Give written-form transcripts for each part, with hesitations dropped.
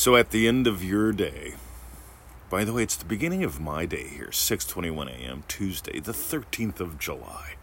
So at the end of your day, by the way, it's the beginning of my day here, 6:21 a.m. Tuesday, the 13th of July.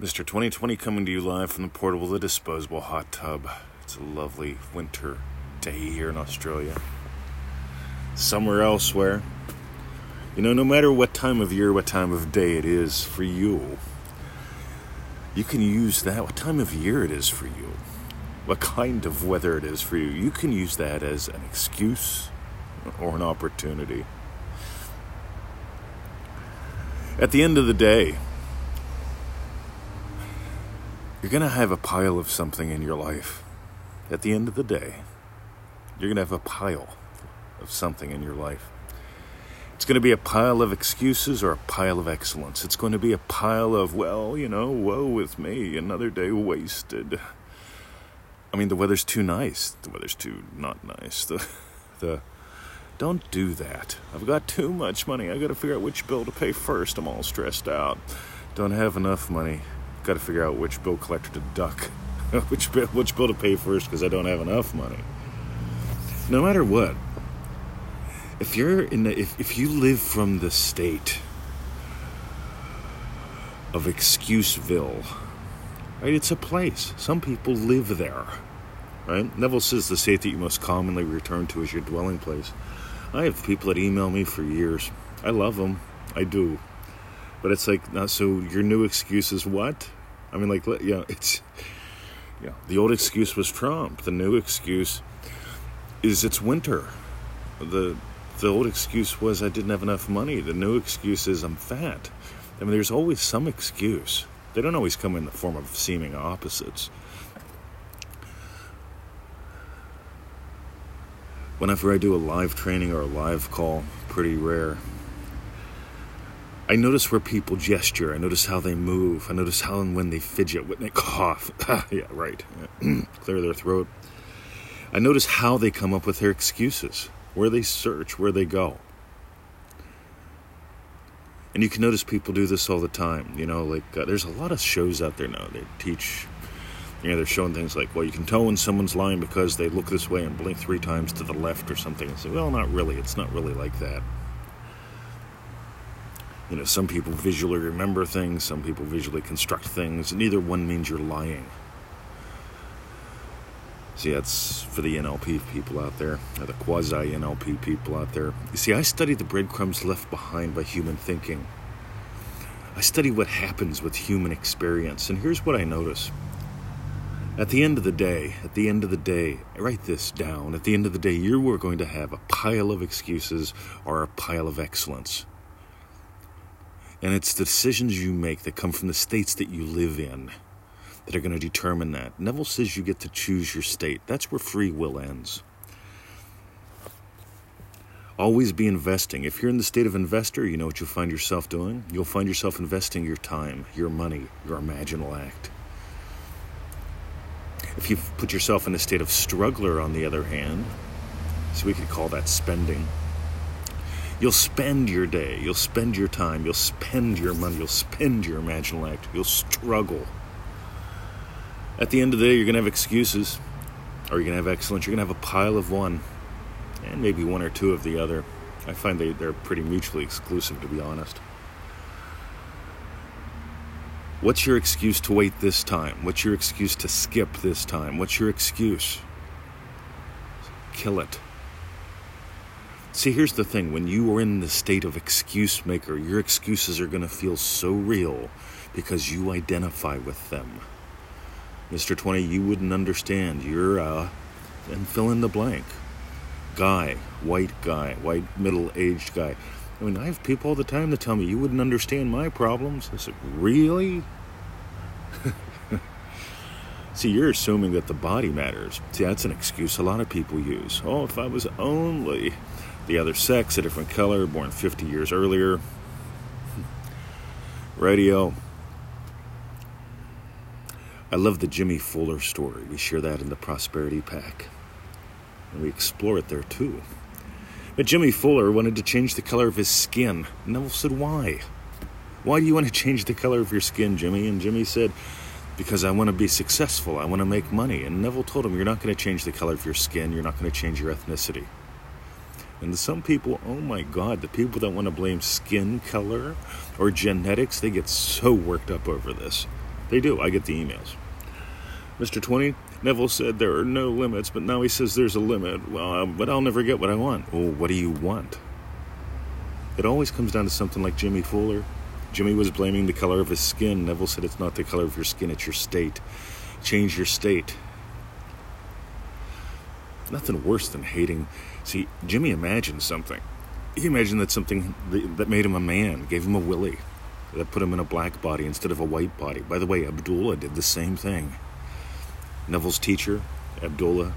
Mr. 2020 coming to you live from the portable, the disposable hot tub. It's a lovely winter day here in Australia. Somewhere elsewhere. You know, no matter what time of year, what time of day it is for you, you can use that, what time of year it is for you, what kind of weather it is for you, you can use that as an excuse or an opportunity. At the end of the day, you're going to have a pile of something in your life. At the end of the day, you're going to have a pile of something in your life. It's going to be a pile of excuses or a pile of excellence. It's going to be a pile of, well, you know, woe with me, another day wasted. I mean, the weather's too nice. The weather's too not nice. Don't do that. I've got too much money. I've got to figure out which bill to pay first. I'm all stressed out. Don't have enough money. Got to figure out which bill collector to duck. which bill to pay first because I don't have enough money. No matter what, if you're if you live from the state of Excuseville, right? It's a place. Some people live there, right? Neville says the state that you most commonly return to is your dwelling place. I have people that email me for years. I love them. I do. But it's like, now, so your new excuse is what? I mean, like, yeah, it's, yeah. The old excuse was Trump. The new excuse is it's winter. The old excuse was I didn't have enough money. The new excuse is I'm fat. I mean, there's always some excuse. They don't always come in the form of seeming opposites. Whenever I do a live training or a live call, pretty rare, I notice where people gesture. I notice how they move. I notice how and when they fidget, when they cough. Yeah, right. Clear their throat. I notice how they come up with their excuses, where they search, where they go. And you can notice people do this all the time. You know, like, there's a lot of shows out there now. They teach, you know, they're showing things like, well, you can tell when someone's lying because they look this way and blink 3 times to the left or something. And say, well, not really. It's not really like that. You know, some people visually remember things, some people visually construct things, and neither one means you're lying. See, that's for the NLP people out there, or the quasi-NLP people out there. You see, I study the breadcrumbs left behind by human thinking. I study what happens with human experience, and here's what I notice. At the end of the day, write this down. At the end of the day, you are going to have a pile of excuses or a pile of excellence. And it's the decisions you make that come from the states that you live in that are going to determine that. Neville says you get to choose your state. That's where free will ends. Always be investing. If you're in the state of investor, you know what you'll find yourself doing? You'll find yourself investing your time, your money, your imaginal act. If you put yourself in a state of struggler, on the other hand, so we could call that spending, you'll spend your day, you'll spend your time, you'll spend your money, you'll spend your imaginal act, you'll struggle. At the end of the day, you're going to have excuses, or you're going to have excellence. You're going to have a pile of one, and maybe one or two of the other. I find they're pretty mutually exclusive, to be honest. What's your excuse to wait this time? What's your excuse to skip this time? What's your excuse? Kill it. See, here's the thing. When you are in the state of excuse maker, your excuses are going to feel so real because you identify with them. Mr. 20, you wouldn't understand. You're and fill in the blank. Guy, white middle-aged guy. I mean, I have people all the time that tell me, you wouldn't understand my problems. I said, really? See, you're assuming that the body matters. See, that's an excuse a lot of people use. Oh, if I was only the other sex, a different color, born 50 years earlier. Radio. I love the Jimmy Fuller story. We share that in the Prosperity Pack. And we explore it there too. But Jimmy Fuller wanted to change the color of his skin. Neville said, why? Why do you want to change the color of your skin, Jimmy? And Jimmy said, because I want to be successful. I want to make money. And Neville told him, you're not going to change the color of your skin. You're not going to change your ethnicity. And to some people, oh my God, the people that want to blame skin color or genetics, they get so worked up over this. They do. I get the emails. Mr. 20, Neville said there are no limits, but now he says there's a limit. Well, but I'll never get what I want. Well, what do you want? It always comes down to something like Jimmy Fuller. Jimmy was blaming the color of his skin. Neville said it's not the color of your skin, it's your state. Change your state. Nothing worse than hating. See, Jimmy imagined something. He imagined that something that made him a man, gave him a willy, that put him in a black body instead of a white body. By the way, Abdullah did the same thing. Neville's teacher, Abdullah.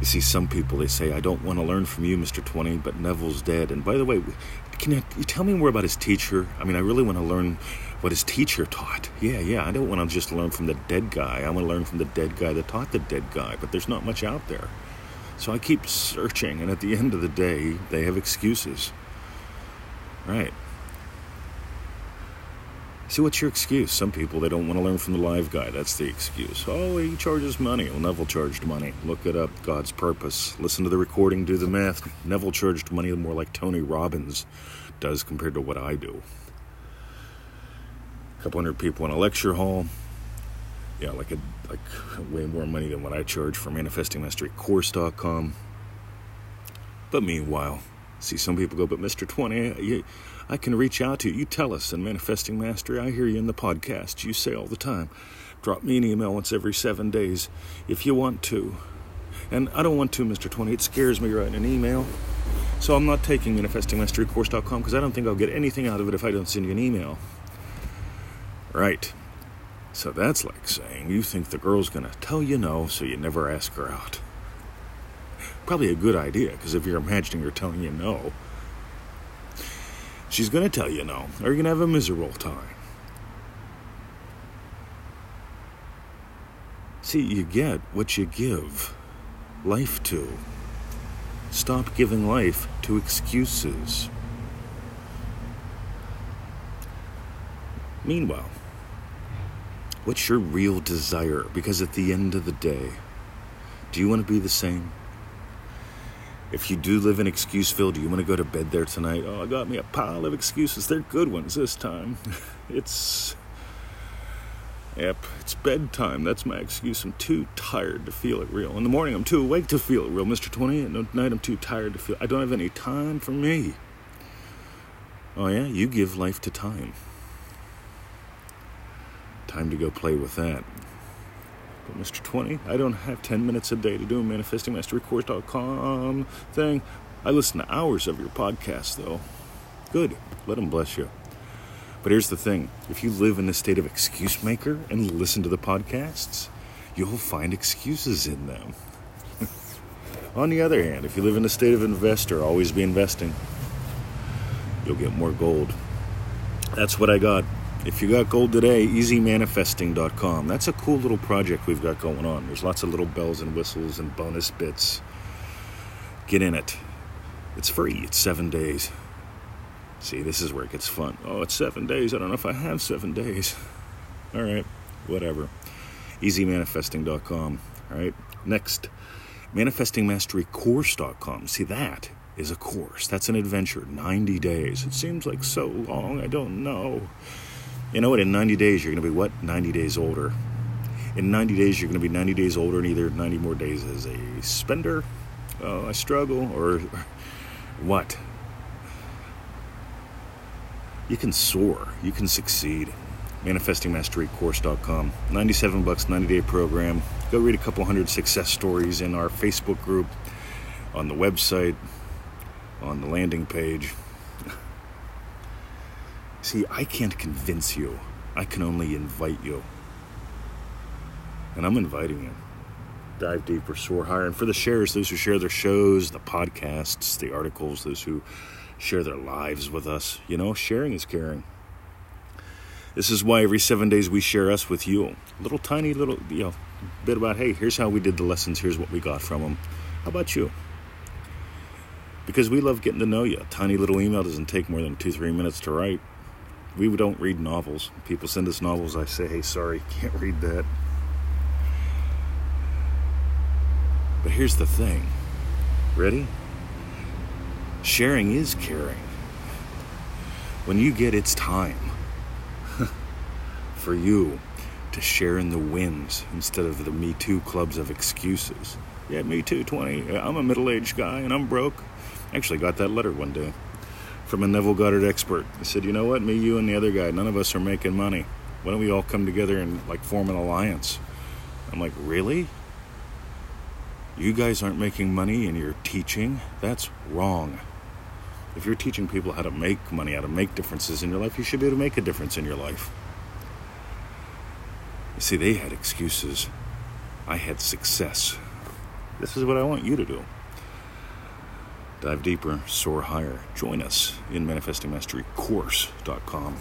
You see, some people, they say, I don't want to learn from you, Mr. 20, but Neville's dead. And by the way, can you tell me more about his teacher? I mean, I really want to learn what his teacher taught. Yeah, I don't want to just learn from the dead guy. I want to learn from the dead guy that taught the dead guy, but there's not much out there. So I keep searching, and at the end of the day, they have excuses. Right. See, what's your excuse? Some people, they don't want to learn from the live guy. That's the excuse. Oh, he charges money. Well, Neville charged money. Look it up. God's purpose. Listen to the recording. Do the math. Neville charged money more like Tony Robbins does compared to what I do. A couple hundred people in a lecture hall. Yeah, like way more money than what I charge for manifestingmasterycourse.com. But meanwhile, see, some people go, but Mr. 20, I can reach out to you. You tell us in Manifesting Mastery. I hear you in the podcast. You say all the time, drop me an email once every 7 days if you want to. And I don't want to, Mr. 20. It scares me writing an email. So I'm not taking manifestingmasterycourse.com because I don't think I'll get anything out of it if I don't send you an email. Right. So that's like saying you think the girl's going to tell you no, so you never ask her out. Probably a good idea, because if you're imagining her telling you no, she's going to tell you no, or you're going to have a miserable time. See, you get what you give life to. Stop giving life to excuses. Meanwhile, what's your real desire? Because at the end of the day, do you want to be the same? If you do live in Excuseville, do you want to go to bed there tonight? Oh, I got me a pile of excuses. They're good ones this time. It's bedtime. That's my excuse. I'm too tired to feel it real. In the morning, I'm too awake to feel it real, Mr. 20. And at night, I'm too tired to feel it. I don't have any time for me. Oh, yeah? You give life to time. Time to go play with that. But Mr. 20, I don't have 10 minutes a day to do a manifestingmasterycourse.com thing. I listen to hours of your podcast, though. Good. Let them bless you. But here's the thing. If you live in a state of excuse maker and listen to the podcasts, you'll find excuses in them. On the other hand, if you live in a state of investor, always be investing. You'll get more gold. That's what I got. If you got gold today, easymanifesting.com. That's a cool little project we've got going on. There's lots of little bells and whistles and bonus bits. Get in it. It's free. It's 7 days. See, this is where it gets fun. Oh, it's 7 days. I don't know if I have 7 days. All right, whatever. easymanifesting.com. All right, next, manifestingmasterycourse.com. See, that is a course. That's an adventure. 90 days. It seems like so long. I don't know. You know what? In 90 days, you're going to be what? 90 days older. In 90 days, you're going to be 90 days older and either 90 more days as a spender, I struggle, or what? You can soar. You can succeed. ManifestingMasteryCourse.com. $97, 90-day program. Go read a couple hundred success stories in our Facebook group, on the website, on the landing page. See, I can't convince you. I can only invite you. And I'm inviting you. Dive deeper, soar higher. And for the sharers, those who share their shows, the podcasts, the articles, those who share their lives with us, you know, sharing is caring. This is why every 7 days we share us with you. Little tiny little, bit about, hey, here's how we did the lessons. Here's what we got from them. How about you? Because we love getting to know you. A tiny little email doesn't take more than 2-3 minutes to write. We don't read novels. People send us novels. I say, hey, sorry, can't read that. But here's the thing. Ready? Sharing is caring. When you get it's time for you to share in the wins instead of the Me Too clubs of excuses. Yeah, Me Too 20. I'm a middle-aged guy and I'm broke. Actually got that letter one day from a Neville Goddard expert. He said, you know what? Me, you, and the other guy, none of us are making money. Why don't we all come together and like form an alliance? I'm like, really? You guys aren't making money and you're teaching? That's wrong. If you're teaching people how to make money, how to make differences in your life, you should be able to make a difference in your life. You see, they had excuses. I had success. This is what I want you to do. Dive deeper, soar higher. Join us in manifestingmasterycourse.com.